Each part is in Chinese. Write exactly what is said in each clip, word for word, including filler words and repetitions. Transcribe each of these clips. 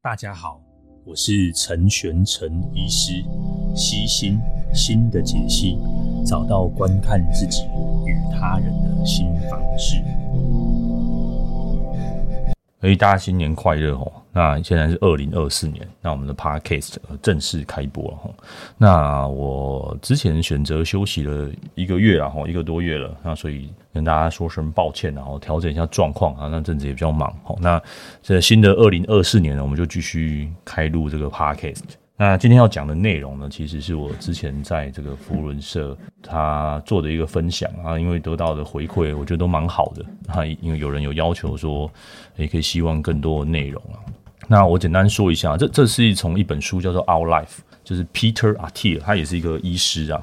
大家好，我是陈玄成医师。析心，心的解析，找到观看自己与他人的新方式。哎，大家新年快乐哦！那现在是二零二四年，那我们的 podcast 正式开播了。那我之前选择休息了一个月啦，一个多月了，那所以跟大家说声抱歉，然后调整一下状况啊，那阵子也比较忙。那这新的二零二四年呢，我们就继续开录这个 podcast。那今天要讲的内容呢，其实是我之前在这个扶轮社他做的一个分享啊，因为得到的回馈我觉得都蛮好的啊，因为有人有要求说，也可以希望更多的内容啊。那我简单说一下，这这是从一本书叫做《Outlive》，就是 Peter Attia， 他也是一个医师啊。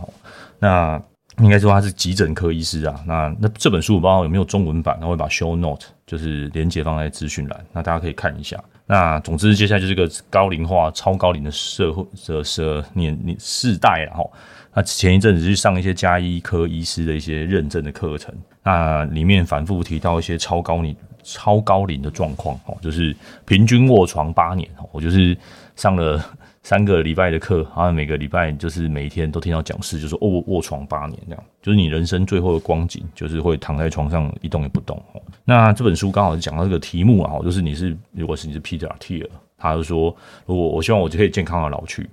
那应该说他是急诊科医师啊。那那这本书我不知道有没有中文版，他会把 show note 就是连结放在资讯栏，那大家可以看一下。那总之，接下来就是个高龄化、超高龄的社会的社年年世代啦齁。那前一阵子去上一些家医科医师的一些认证的课程，那里面反复提到一些超高龄、超高龄的状况齁，就是平均卧床八年齁。我就是上了三个礼拜的课，然后每个礼拜就是每一天都听到讲师就说哦，卧床八年这样，就是你人生最后的光景，就是会躺在床上一动也不动齁。那这本书刚好是讲到这个题目啊，就是你是如果是你是 Peter Attia， 他就说，如果我希望我就可以健康的老去。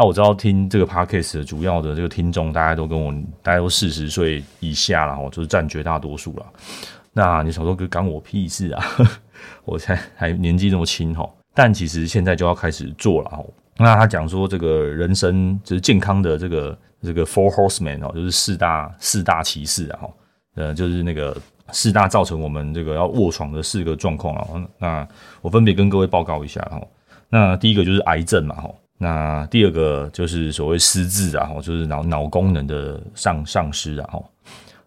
那我知道听这个 podcast 的主要的这个听众，大家都跟我大家都四十岁以下啦，就是占绝大多数啦。那你想说干我屁事啊？我才还年纪这么轻齁，但其实现在就要开始做啦齁。那他讲说这个人生就是健康的这个这个 Four Horsemen 齁，就是四大四大骑士啊齁，呃，就是那个。四大造成我们这个要卧床的四个状况啊，那我分别跟各位报告一下哈。那第一个就是癌症嘛哈，那第二个就是所谓失智啊，就是脑脑功能的丧丧失啊哈。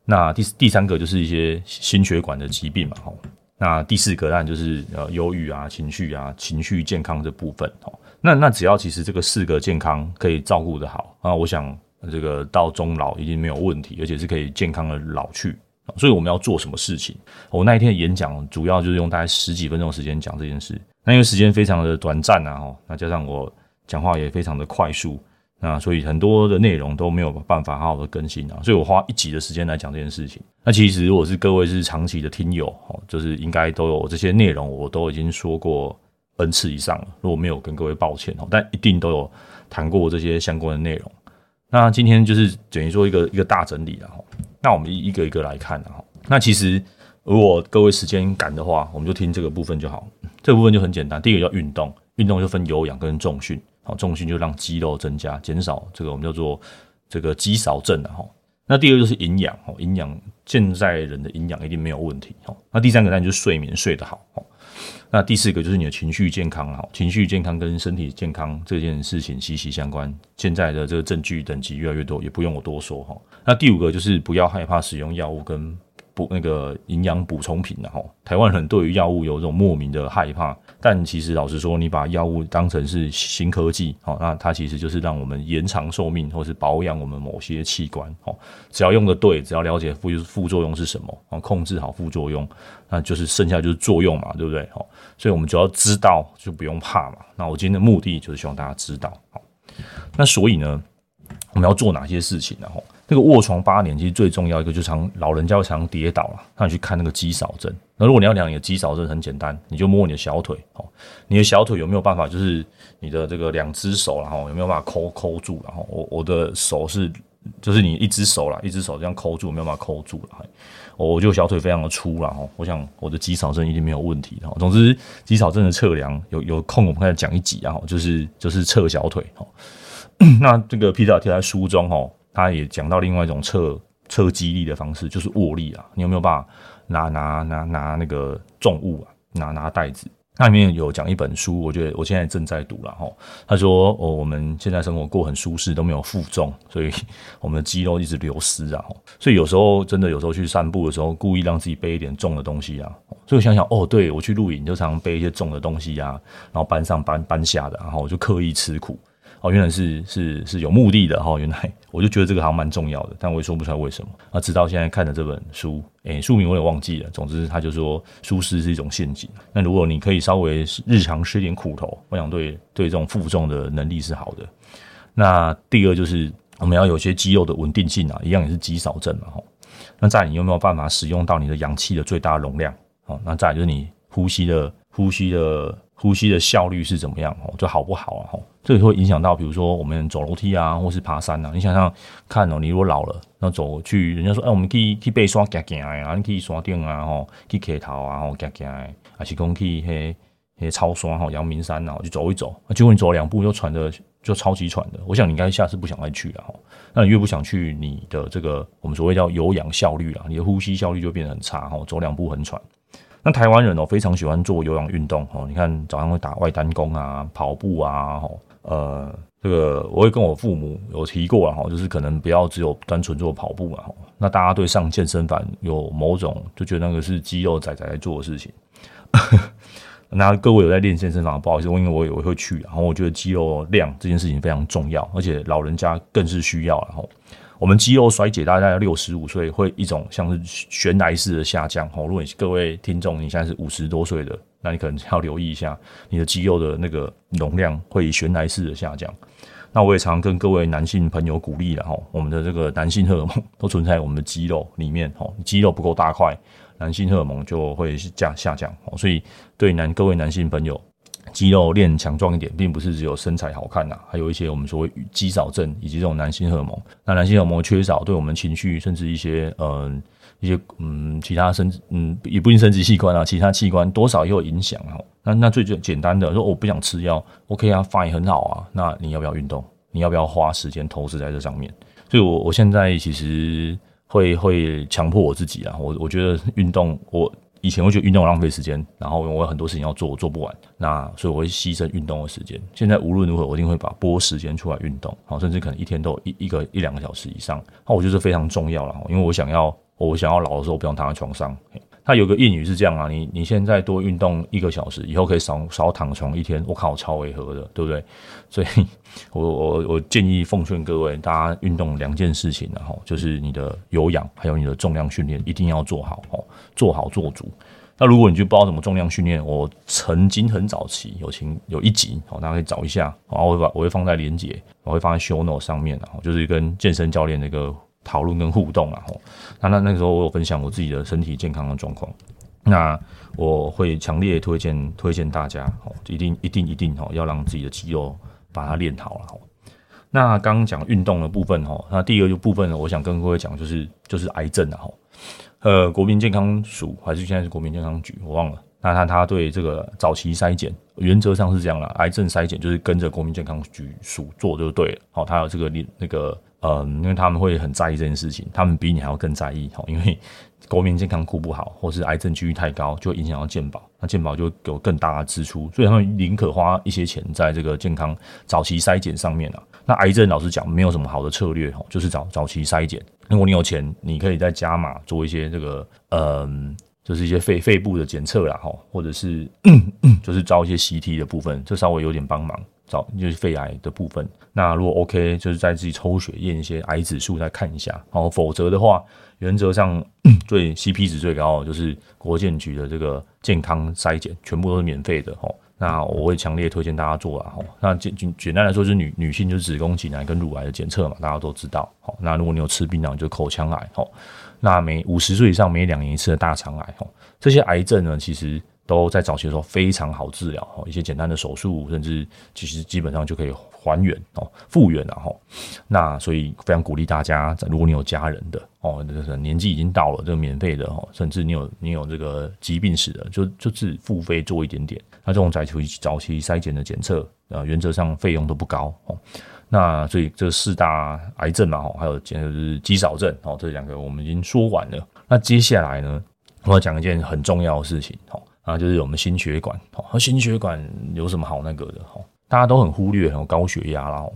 那第第三个就是一些心血管的疾病嘛哈。那第四个当然就是呃忧郁啊、情绪啊、情绪健康这部分哈。那那只要其实这个四个健康可以照顾得好啊，我想这个到终老一定没有问题，而且是可以健康的老去。所以我们要做什么事情？我那一天的演讲主要就是用大概十几分钟的时间讲这件事。那因为时间非常的短暂啊，那加上我讲话也非常的快速，那所以很多的内容都没有办法好好的更新啊。所以我花一集的时间来讲这件事情。那其实如果是各位是长期的听友，就是应该都有这些内容，我都已经说过 N 次以上了。如果没有跟各位抱歉，但一定都有谈过这些相关的内容。那今天就是等于说一个一个大整理啦。那我们一个一个来看啊。那其实如果各位时间赶的话，我们就听这个部分就好。这个部分就很简单，第一个叫运动，运动就分有氧跟重训。好，重训就让肌肉增加，减少这个我们叫做这个肌少症啊。那第二个就是营养，营养现在人的营养一定没有问题。那第三个当然就是睡眠，睡得好。那第四个就是你的情绪健康啦，情绪健康跟身体健康这件事情息息相关，现在的这个证据等级越来越多，也不用我多说哈。那第五个就是不要害怕使用药物跟补那个营养补充品啦哈。台湾人对于药物有这种莫名的害怕，但其实老实说，你把药物当成是新科技，那它其实就是让我们延长寿命或是保养我们某些器官，只要用的对，只要了解副作用是什么，控制好副作用，那就是剩下就是作用嘛，对不对？所以我们只要知道就不用怕嘛。那我今天的目的就是希望大家知道。那所以呢，我们要做哪些事情呢？那个卧床八年，其实最重要一个就是常老人家会常跌倒啦，让你去看那个肌少症。那如果你要量你的肌少症，很简单，你就摸你的小腿，你的小腿有没有办法，就是你的这个两只手啦，有没有办法抠抠住啦？我我的手是。就是你一只手啦，一只手这样抠住，没有办法抠住啦。我就小腿非常的粗啦，我想我的肌少症一定没有问题。总之，肌少症的测量有有空我们开始讲一集啊，就是就是测小腿。那这个Peter Attia在书中哦，他也讲到另外一种测测肌力的方式，就是握力啊，你有没有办法拿拿拿拿那个重物啊，拿拿袋子。那里面有讲一本书，我觉得我现在正在读啦齁。他说、哦、我们现在生活过很舒适，都没有负重，所以我们的肌肉一直流失啊齁。所以有时候真的有时候去散步的时候，故意让自己背一点重的东西啊。所以我想想哦，对，我去露营就常常背一些重的东西啊，然后搬上搬搬下的，然后我就刻意吃苦。哦，原来是是是有目的的哈、哦，原来我就觉得这个好像蛮重要的，但我也说不出来为什么。那、啊、直到现在看的这本书，诶，书名我也忘记了，总之他就说舒适是一种陷阱。那如果你可以稍微日常吃点苦头，我想对对这种负重的能力是好的。那第二就是我们要有些肌肉的稳定性啊，一样也是肌少症嘛哈。那再来你有没有办法使用到你的氧气的最大容量？好、哦，那再来就是你呼吸的呼吸的。呼吸的效率是怎么样？就好不好啊？这也会影响到，比如说我们走楼梯啊，或是爬山啊。你想想看哦，你如果老了，那走去人家说，哎、欸，我们去去爬山行行啊，你去山顶啊，吼，去溪头啊，吼，行行的，还是讲去嘿嘿超山吼，阳明山啊，去走一走。结果你走两步就喘的，就超级喘的。我想你应该下次不想再去了。那你越不想去，你的这个我们所谓叫有氧效率啦，你的呼吸效率就变得很差。吼，走两步很喘。那台湾人哦，非常喜欢做有氧运动哦。你看早上会打外单工啊，跑步啊，呃，这个我会跟我父母有提过啊，就是可能不要只有单纯做跑步啊。那大家对上健身房有某种就觉得那个是肌肉仔仔在做的事情。那各位有在练健身房，不好意思，因为我也会去，然后我觉得肌肉量这件事情非常重要，而且老人家更是需要然后。我们肌肉衰竭大概六十五岁会一种像是悬崖式的下降、哦、如果你各位听众你现在是五十多岁的，那你可能要留意一下你的肌肉的那个容量会以悬崖式的下降。那我也常跟各位男性朋友鼓励啦、哦、我们的这个男性荷尔蒙都存在我们的肌肉里面、哦、肌肉不够大块，男性荷尔蒙就会下降、哦、所以对男各位男性朋友，肌肉练强壮一点，并不是只有身材好看呐、啊，还有一些我们所谓肌少症以及这种男性荷尔蒙。那男性荷尔蒙缺少，对我们情绪甚至一些嗯一些嗯其他生嗯也不一定生殖器官啊，其他器官多少也有影响啊。那那最简单的说，我不想吃药 ，OK 啊 ，fine 很好啊。那你要不要运动？你要不要花时间投资在这上面？所以我，我我现在其实会会强迫我自己啊，我我觉得运动我。以前我觉得运动浪费时间，然后我有很多事情要做，我做不完，那所以我会牺牲运动的时间。现在无论如何，我一定会把拨时间出来运动，甚至可能一天都有 一, 一个一两个小时以上。那我觉得非常重要啦，因为我想要我想要老的时候不想躺在床上。它有个谚语是这样啊，你你现在多运动一个小时，以后可以少少躺床一天。我靠，超违和的，对不对？所以我我我建议奉劝各位，大家运动两件事情啊，就是你的有氧还有你的重量训练一定要做好，做好做足。那如果你就不知道怎么重量训练，我曾经很早期有情有一集，大家可以找一下，然后我会我会放在连结，我会放在 show note 上面啊，就是跟健身教练那个。讨论跟互动啦，那那那个时候我有分享我自己的身体健康的状况，那我会强烈推荐推荐大家，一定一定一定要让自己的肌肉把它练好了。那刚刚讲运动的部分，那第二个部分呢，我想跟各位讲就是就是癌症啦，呃，国民健康署还是现在是国民健康局，我忘了。那他他对这个早期筛检，原则上是这样啦，癌症筛检就是跟着国民健康局署做就对了。好，他有这个那个。嗯，因为他们会很在意这件事情，他们比你还要更在意，因为国民健康顾不好，或是癌症几率太高，就影响到健保，那健保就有更大的支出，所以他们宁可花一些钱在这个健康早期筛检上面啊。那癌症老实讲，没有什么好的策略，就是早早期筛检。如果你有钱，你可以再加码做一些这个，嗯，就是一些肺肺部的检测啦，或者是就是招一些 C T 的部分，这稍微有点帮忙。就是肺癌的部分，那如果 OK 就是在自己抽血验一些癌指数再看一下，然后否则的话原则上最 C P 值最高的就是国健局的这个健康筛检，全部都是免费的，那我会强烈推荐大家做啦。那简单来说就是 女, 女性就是子宫颈癌跟乳癌的检测嘛，大家都知道。那如果你有吃槟榔就口腔癌，那每五十岁以上每两年一次的大肠癌，这些癌症呢其实都在早期的时候非常好治疗，一些简单的手术，甚至其实基本上就可以还原复原了。那所以非常鼓励大家，如果你有家人的年纪已经到了，这个免费的，甚至你有你有这个疾病史的，就就自付费做一点点。那这种早期早期筛检的检测，原则上费用都不高。那所以这四大癌症嘛，还有就是肌少症，这两个我们已经说完了。那接下来呢，我要讲一件很重要的事情。啊，就是我们心血管，哦，心血管有什么好那个的？哦，大家都很忽略，哦，高血压啦，哦。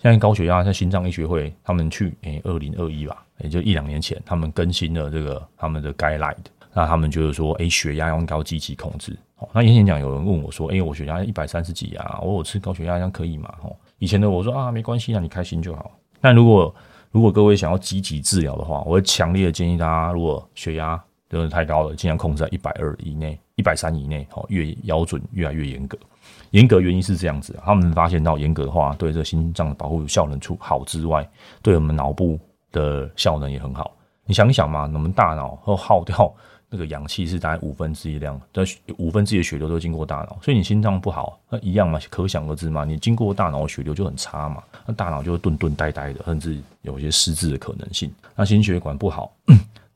现在高血压，像心脏医学会，他们去诶二零二一吧，也就一两年前，他们更新了这个他们的 guideline， 那他们就是说，诶，血压要用高积极控制。哦、那演讲有人问我说，哎、欸，我血压一百三十几啊，我有吃高血压药可以吗、哦？以前的我说啊，没关系，让你开心就好。那如果如果各位想要积极治疗的话，我会强烈的建议大家，如果血压真的太高了，尽量控制在一百二以内、一百三以内，哦、越标准越来越严格。严格原因是这样子，他们发现到严格的话，对这个心脏的保护效能除好之外，对我们脑部的效能也很好。你想一想嘛，我们大脑会耗掉那个氧气是大概五分之一量，但五分之一的血流都经过大脑，所以你心脏不好，那一样嘛，可想而知嘛，你经过大脑的血流就很差嘛，那大脑就会顿顿呆呆的，甚至有一些失智的可能性。那心血管不好。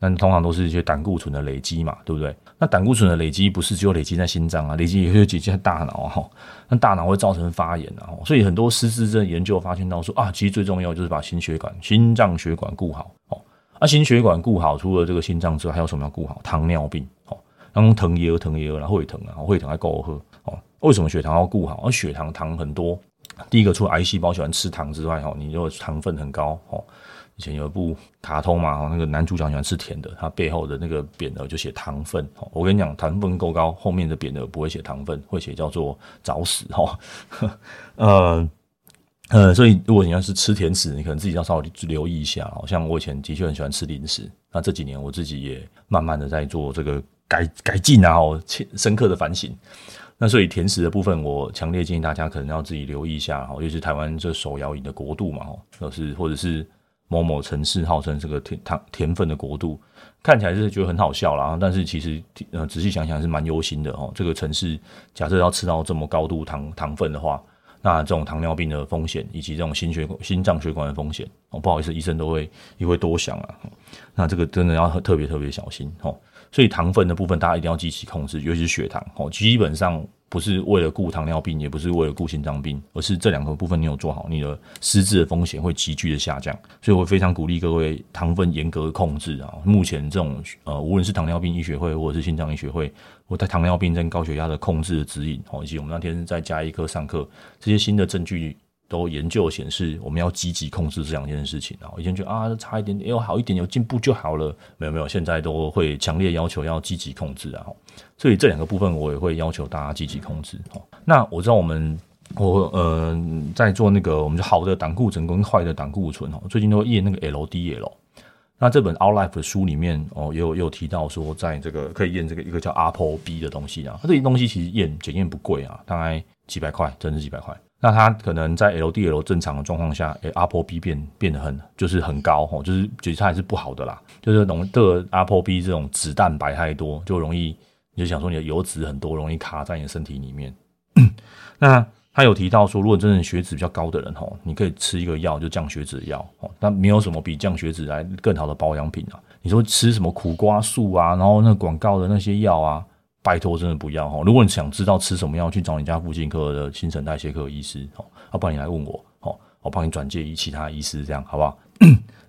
那通常都是一些胆固醇的累积嘛，对不对？那胆固醇的累积不是只有累积在心脏啊，累积也会累积在大脑啊、哦。那大脑会造成发炎啊、哦，所以很多失智症研究发现到说啊，其实最重要就是把心血管、心脏血管顾好哦。啊，心血管顾好，除了这个心脏之外，还有什么要顾好？糖尿病哦，当疼也疼也啦，会疼啊，会疼还够喝哦。为什么血糖要顾好？而、啊、血糖糖很多，第一个除了癌细胞喜欢吃糖之外，哈、哦，你如果糖分很高哦。以前有一部卡通嘛，那个男主角喜欢吃甜的，他背后的那个匾额就写糖分。我跟你讲，糖分够高，后面的匾额不会写糖分，会写叫做早死哈。呃呃，所以如果你要是吃甜食，你可能自己要稍微留意一下。好像我以前的确很喜欢吃零食，那这几年我自己也慢慢的在做这个改改进啊，深刻的反省。那所以甜食的部分，我强烈建议大家可能要自己留意一下，尤其是台湾这手摇饮的国度嘛，就是或者是。某某城市号称这个 甜, 甜分的国度，看起来是觉得很好笑啦，但是其实呃仔细想想是蛮忧心的哦。这个城市假设要吃到这么高度 糖, 糖分的话，那这种糖尿病的风险以及这种心血心脏血管的风险哦，不好意思，医生都会也会多想啊。那这个真的要特别特别小心哦。所以糖分的部分大家一定要积极控制，尤其是血糖哦，基本上。不是为了顾糖尿病，也不是为了顾心脏病，而是这两个部分你有做好，你的失智的风险会急剧的下降。所以我非常鼓励各位糖分严格控制啊！目前这种呃，无论是糖尿病医学会或者是心脏医学会，我在糖尿病跟高血压的控制的指引，以及我们那天在家医科上课，这些新的证据都研究显示，我们要积极控制这两件事情啊！以前觉得啊，差一点点，有好一点，有进步就好了，没有没有，现在都会强烈要求要积极控制啊！所以这两个部分我也会要求大家积极控制。那我知道我们我呃在做那个我们就好的胆固醇跟坏的胆固醇最近都验那个 L D L。那这本 Outlive 的书里面哦也有也有提到说，在这个可以验这个一个叫 A P O B 的东西啊，这些东西其实验检验不贵啊，大概几百块，真的是几百块。那它可能在 L D L 正常的状况下，欸 ，ApoB 变变得很就是很高哦，就是其实它还是不好的啦，就是容这个 ApoB 这种脂蛋白太多，就容易。你就想说你的油脂很多，容易卡在你的身体里面。那他有提到说，如果真的血脂比较高的人吼，你可以吃一个药，就降血脂的药哦。那没有什么比降血脂来更好的保养品啊。你说吃什么苦瓜素啊，然后那广告的那些药啊，拜托真的不要吼。如果你想知道吃什么药，去找你家附近科的新陈代谢科医师哦，要不然你来问我哦，我帮你转介其他医师，这样好不好？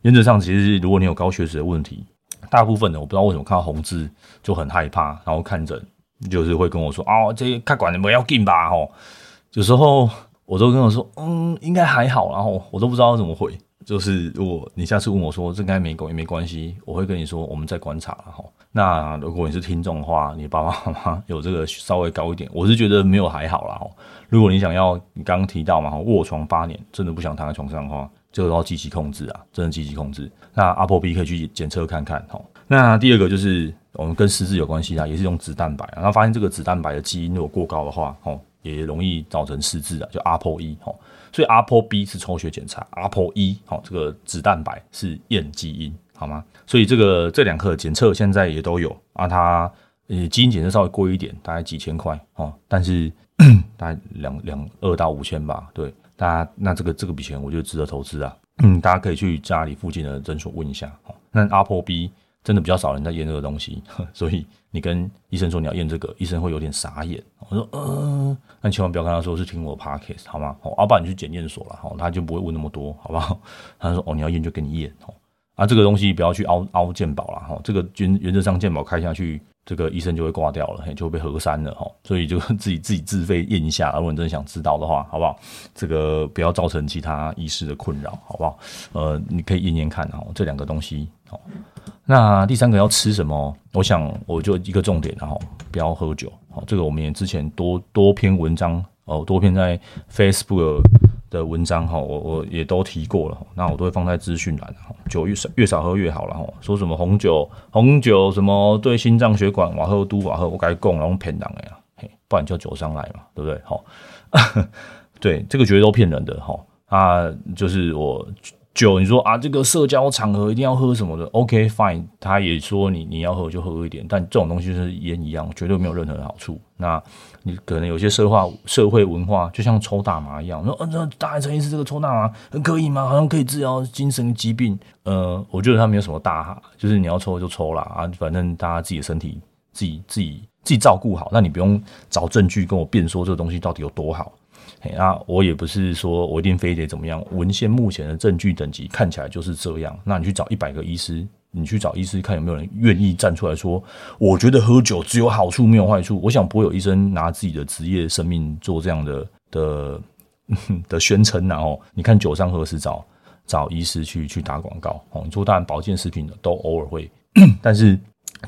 原则上，其实如果你有高血脂的问题。大部分的我不知道为什么看到红字就很害怕，然后看诊就是会跟我说哦，这看管你不要紧吧吼。有时候我都跟我说，嗯，应该还好啦，然后我都不知道怎么回。就是如果你下次问我说这应该没狗也没关系，我会跟你说我们在观察啦吼。那如果你是听众的话，你爸爸妈妈有这个稍微高一点，我是觉得没有还好啦吼。如果你想要你刚刚提到嘛，卧床八年，真的不想躺在床上的话。这个要积极控制啊，真的积极控制。那 ApoB 可以去检测看看齁。那第二个就是我们跟失智有关系啊，也是用脂蛋白啊。那发现这个脂蛋白的基因如果过高的话齁，也容易造成失智啊，就 A P O E 齁。所以 ApoB 是抽血检查 ，A P O E 齁这个脂蛋白是验基因，好吗？所以这个这两个检测现在也都有啊，它呃基因检测稍微贵一点，大概几千块齁，但是大概两两二到五千吧，对。大家那这个这个笔钱我觉得值得投资啊，嗯，大家可以去家里附近的诊所问一下。那 ApoB 真的比较少人在验这个东西，所以你跟医生说你要验这个，医生会有点傻眼。我说，呃，那千万不要跟他说是听我的 podcast 好吗？哦，要不然你去检验所啦，哦，他就不会问那么多，好不好？他说，哦，你要验就给你验，哦，啊，这个东西不要去凹凹健保啦，哦，这个原原则上健保开下去。这个医生就会挂掉了，就会被核删了齁，所以就自己自己自费验一下。如果你真的想知道的话，好不好？这个不要造成其他医师的困扰，好不好？呃，你可以验验看齁，这两个东西齁。那第三个要吃什么？我想我就一个重点，然后不要喝酒。好，这个我们也之前多多篇文章哦，多篇在 Facebook 的文章哈，我我也都提过了。那我都会放在资讯栏，酒越少越少喝越好了哈。说什么红酒红酒什么对心脏血管瓦赫都瓦赫，我该供然后骗人的呀，不然叫酒商来嘛，对不对？好，对，这个绝对都骗人的哈。啊，就是我。酒，你说啊，这个社交场合一定要喝什么的 ？OK fine， 他也说你你要喝就喝一点，但这种东西就是烟一样，绝对没有任何好处。那你可能有些社化社会文化，就像抽大麻一样，说啊，这大安陈医师这个抽大麻可以吗？好像可以治疗精神疾病。呃，我觉得他没有什么大，就是你要抽就抽啦啊，反正大家自己的身体自己自己自己照顾好，那你不用找证据跟我辩说这个东西到底有多好。啊，我也不是说我一定非得怎么样，文献目前的证据等级看起来就是这样，那你去找一百个医师，你去找医师看有没有人愿意站出来说我觉得喝酒只有好处没有坏处，我想不会有医生拿自己的职业生命做这样的的的宣称，然后你看酒商何时找找医师去去打广告，哦，你说当然保健食品的都偶尔会但是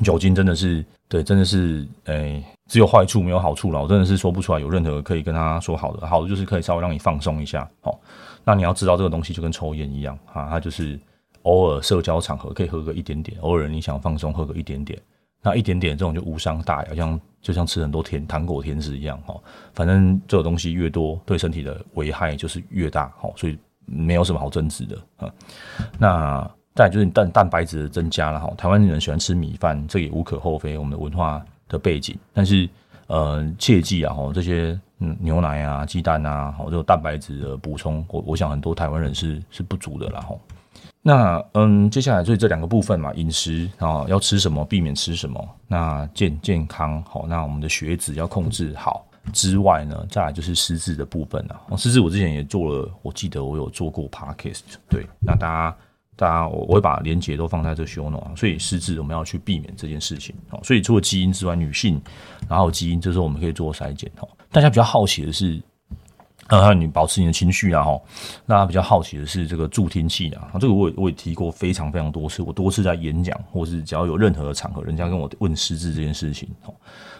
酒精真的是对真的是诶、欸只有坏处没有好处了，我真的是说不出来有任何可以跟他说好的。好的就是可以稍微让你放松一下，好，那你要知道这个东西就跟抽烟一样啊，它就是偶尔社交场合可以喝个一点点，偶尔你想放松喝个一点点，那一点点这种就无伤大雅，像就像吃很多甜糖果甜食一样，好，反正这个东西越多，对身体的危害就是越大，好，所以没有什么好争执的啊。那再来就是你蛋蛋白质的增加了，台湾人喜欢吃米饭，这也无可厚非，我们的文化。的背景，但是呃，切记啊，这些牛奶啊、鸡蛋啊，这种蛋白质的补充，我我想很多台湾人是是不足的啦。那嗯，接下来所以这两个部分嘛，饮食啊，要吃什么，避免吃什么，那健健康好，那我们的血脂要控制好之外呢，再来就是失智的部分啦。失智我之前也做了，我记得我有做过 podcast， 对，那大家。大家我会把连结都放在这 show note， 所以失智我们要去避免这件事情。所以除了基因之外，女性然后基因这时候我们可以做筛检。大家比较好奇的是呃你保持你的情绪啊，大家比较好奇的是这个助听器啊，这个我 也, 我也提过非常非常多次，我多次在演讲或是只要有任何的场合人家跟我问失智这件事情。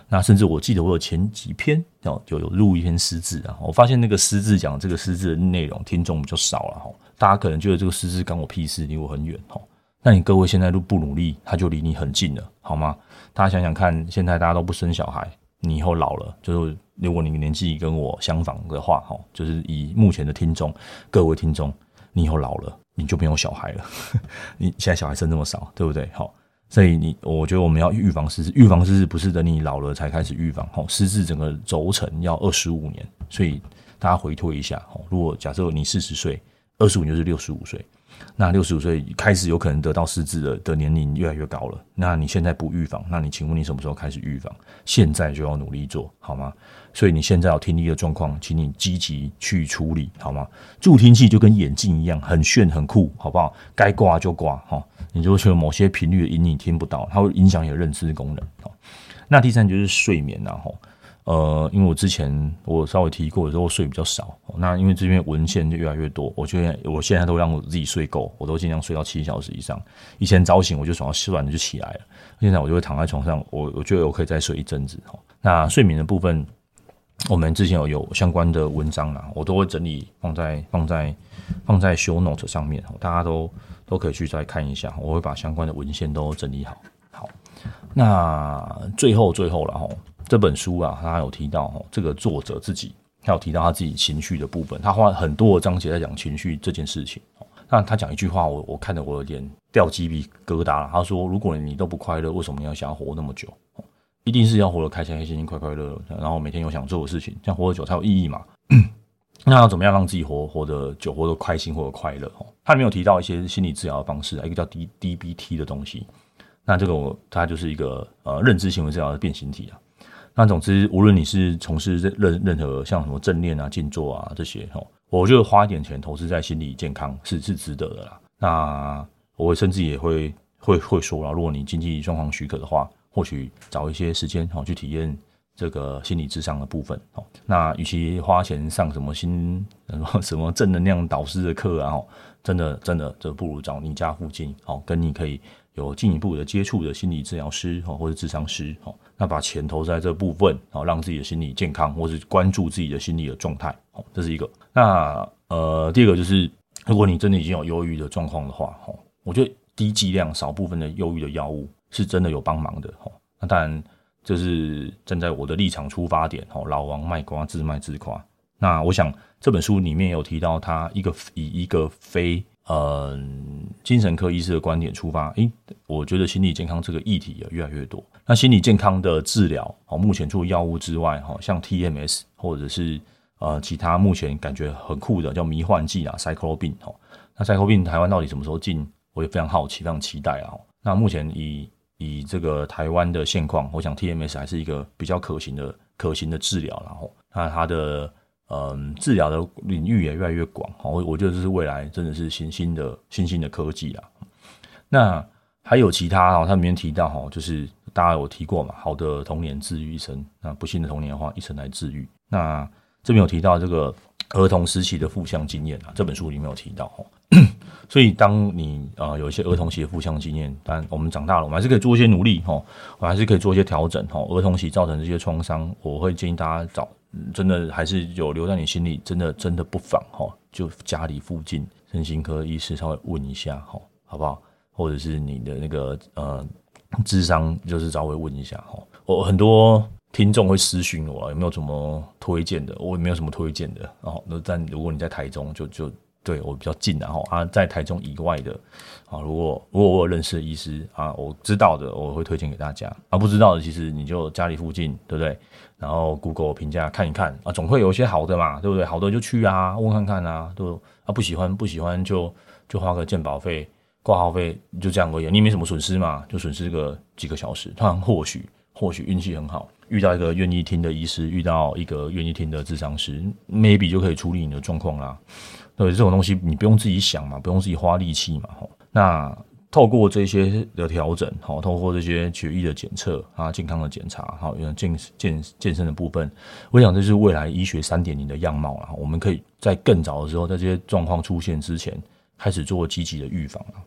那甚至我记得我有前几篇有有录一篇失智啊，我发现那个失智讲这个失智的内容听众比较少啦，大家可能觉得这个失智干我屁事，离我很远。那你各位现在都不努力，它就离你很近了，好吗？大家想想看，现在大家都不生小孩，你以后老了，就是如果你年纪跟我相仿的话，就是以目前的听众，各位听众，你以后老了，你就没有小孩了。你现在小孩生这么少，对不对？好，所以你我觉得我们要预防失智，预防失智不是等你老了才开始预防，失智整个轴承要二十五年，所以大家回推一下，如果假设你四十岁。二十五就是六十五岁，那六十五岁开始有可能得到失智的的年龄越来越高了。那你现在不预防，那你请问你什么时候开始预防？现在就要努力做，好吗？所以你现在有听力的状况，请你积极去处理，好吗？助听器就跟眼镜一样，很炫很酷，好不好？该挂就挂哈，你就觉得某些频率的音你听不到，它会影响你的认知功能。那第三就是睡眠啦，哈。呃，因为我之前我稍微提过的时候，我睡比较少。那因为这边文献就越来越多，我觉得我现在都让我自己睡够，我都尽量睡到七小时以上。以前早醒我就想要洗完就起来了，现在我就会躺在床上，我我觉得我可以再睡一阵子。那睡眠的部分，我们之前有有相关的文章啦，我都会整理放在放在放在 show note 上面，大家都都可以去再看一下。我会把相关的文献都整理好。好，那最后最后了哈。这本书啊，他有提到这个作者自己，他有提到他自己情绪的部分，他花很多的章节在讲情绪这件事情。那他讲一句话，我我看得我有点掉鸡皮疙瘩了。他说：“如果你都不快乐，为什么你要想要活那么久？一定是要活得开开心心、快快乐乐，然后每天有想做的事情，这样活得久才有意义嘛。那要怎么样让自己活活得久、活得开心、活得快乐？他没有提到一些心理治疗的方式，一个叫 D D B T 的东西。那这个它就是一个呃认知行为治疗的变形体啊。”那总之，无论你是从事任任何像什么正念啊、静坐啊这些，我觉得花一点钱投资在心理健康是是值得的啦。那我甚至也会会会说啦，如果你经济状况许可的话，或许找一些时间去体验这个心理智商的部分。那与其花钱上什么心什么正能量导师的课啊，真的真的，这不如找你家附近跟你可以有进一步的接触的心理治疗师或者咨商师，那把钱投在这部分，让自己的心理健康或是关注自己的心理的状态，这是一个。那呃，第二个就是如果你真的已经有忧郁的状况的话，我觉得低剂量少部分的忧郁的药物是真的有帮忙的。那当然这是站在我的立场出发点，老王卖瓜自卖自夸。那我想这本书里面有提到他一个以一个非呃、嗯、精神科医师的观点出发，诶，我觉得心理健康这个议题越来越多。那心理健康的治疗，目前除了药物之外，像 T M S 或者是呃其他目前感觉很酷的叫迷幻剂啊 psychobin。那 psychobin 台湾到底什么时候进？我也非常好奇，非常期待啊。那目前以以这个台湾的现况，我想 T M S 还是一个比较可行的可行的治疗，然后那它的嗯，治疗的领域也越来越广，我我觉得这是未来真的是新兴的新兴的科技啦。那还有其他，它里面提到就是大家有提过嘛，好的童年治愈一生，那不幸的童年的话，一生来治愈。那这边有提到这个儿童时期的负向经验啊，这本书里面有提到所以当你、呃、有一些儿童期的负向经验，当然我们长大了，我们还是可以做一些努力，我还是可以做一些调整。儿童期造成这些创伤，我会建议大家找。真的还是有留在你心里，真的真的不妨就家里附近身心科医师稍微问一下，好不好？或者是你的那个呃智商，就是稍微问一下。我很多听众会私讯我，有没有什么推荐的？我也没有什么推荐的。但如果你在台中就，就就对我比较近啊，啊，在台中以外的，啊，如果如果我有认识的医师啊，我知道的我会推荐给大家啊，不知道的其实你就家里附近，对不对？然后 Google 评价看一看啊，总会有一些好的嘛，对不对？好的就去啊，问看看啊，对不对？啊，不喜欢不喜欢就就花个健保费、挂号费，就这样而已，你没什么损失嘛，就损失个几个小时。通常或许或许运气很好，遇到一个愿意听的医师，遇到一个愿意听的咨商师 ，maybe 就可以处理你的状况啦。对，这种东西你不用自己想嘛，不用自己花力气嘛。那透过这些的调整，透过这些血液的检测啊，健康的检查，健健健身的部分，我想这是未来医学 三点零 的样貌啦。我们可以在更早的时候，在这些状况出现之前，开始做积极的预防啦。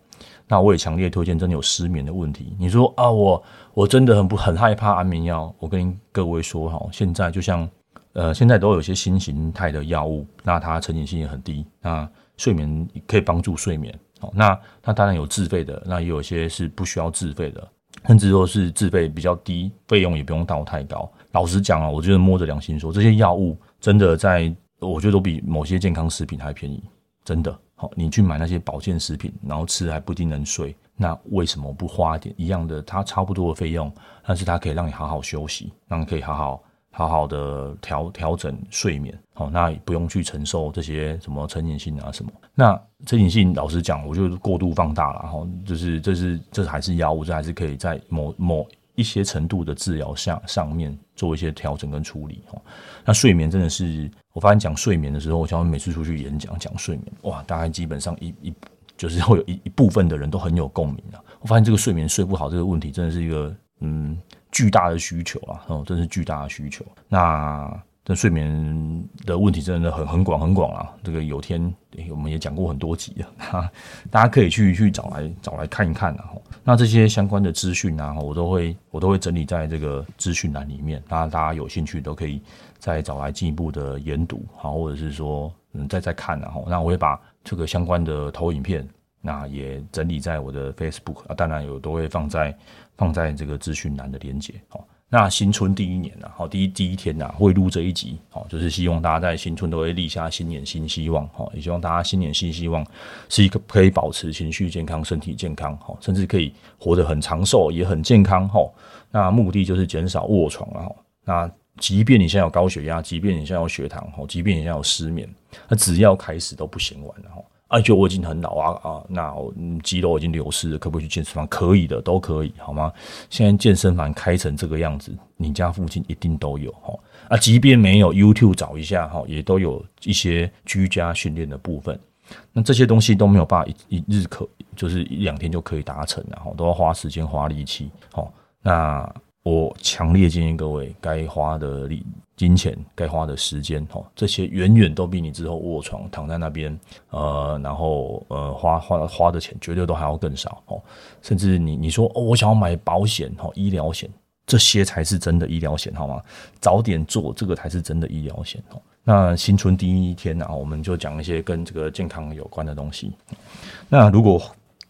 那我也强烈推荐，真的有失眠的问题，你说啊，我我真的很不很害怕安眠药。我跟各位说哈，现在就像。呃，现在都有一些新形态的药物，那它成瘾性也很低，那睡眠可以帮助睡眠。好、哦，那它当然有自费的，那也有一些是不需要自费的，甚至说是自费比较低，费用也不用到太高。老实讲啊，我觉得摸着良心说，这些药物真的在，我觉得都比某些健康食品还便宜，真的。好、哦，你去买那些保健食品，然后吃还不一定能睡，那为什么不花一点一样的，它差不多的费用，但是它可以让你好好休息，让你可以好好。好好的调调整睡眠，好、哦，那也不用去承受这些什么成瘾性啊什么。那成瘾性老实讲，我就过度放大了，哦、就是这是这还是药物，这还是可以在某某一些程度的治疗下上面做一些调整跟处理。哦、那睡眠真的是，我发现讲睡眠的时候，我像每次出去演讲讲睡眠，哇，大概基本上一一就是会有一一部分的人都很有共鸣啊。我发现这个睡眠睡不好这个问题，真的是一个嗯。巨大的需求啊，哦，真是巨大的需求。那这睡眠的问题真的很很广很广啊。这个有天、欸、我们也讲过很多集啊，大家可以去去找来找来看一看啊。那这些相关的资讯啊，我都会我都会整理在这个资讯栏里面。那大家有兴趣都可以再找来进一步的研读，好，或者是说嗯再再看啊。那我会把这个相关的投影片。那也整理在我的 Facebook 啊，当然有都会放在放在这个资讯栏的连结。好，那新春第一年啊，好，第一第一天啊，会录这一集，好，就是希望大家在新春都会立下新年新希望，好，也希望大家新年新希望是一个可以保持情绪健康、身体健康，好，甚至可以活得很长寿也很健康，好，那目的就是减少卧床啊，那。即便你现在有高血压，即便你现在有血糖，即便你现在有失眠，那只要开始都不嫌晚了。啊，就我已经很老啊啊，那我肌肉已经流失了，可不可以去健身房？可以的，都可以，好吗？现在健身房开成这个样子，你家附近一定都有啊。即便没有 YouTube 找一下也都有一些居家训练的部分。那这些东西都没有办法一日可，就是一两天就可以达成，都要花时间花力气。那我强烈建议各位，该花的金钱，该花的时间，哦，这些远远都比你之后卧床躺在那边，呃，然后呃花花花的钱绝对都还要更少，哦，甚至你你说，哦，我想要买保险，哦，医疗险，这些才是真的医疗险，好吗？早点做这个才是真的医疗险，哦。那新春第一天啊，我们就讲一些跟这个健康有关的东西。那如果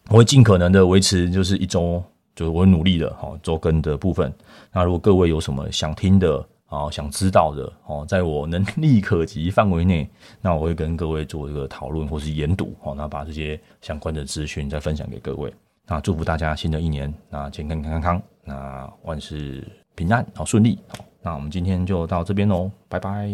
我会尽可能的维持，就是一周，就是我努力的哦，周更的部分。那如果各位有什么想听的啊，想知道的哦，在我能力可及范围内，那我会跟各位做一个讨论或是研读哦，那把这些相关的资讯再分享给各位。那祝福大家新的一年，那健康康康，那万事平安，好顺利。那我们今天就到这边喽，拜拜。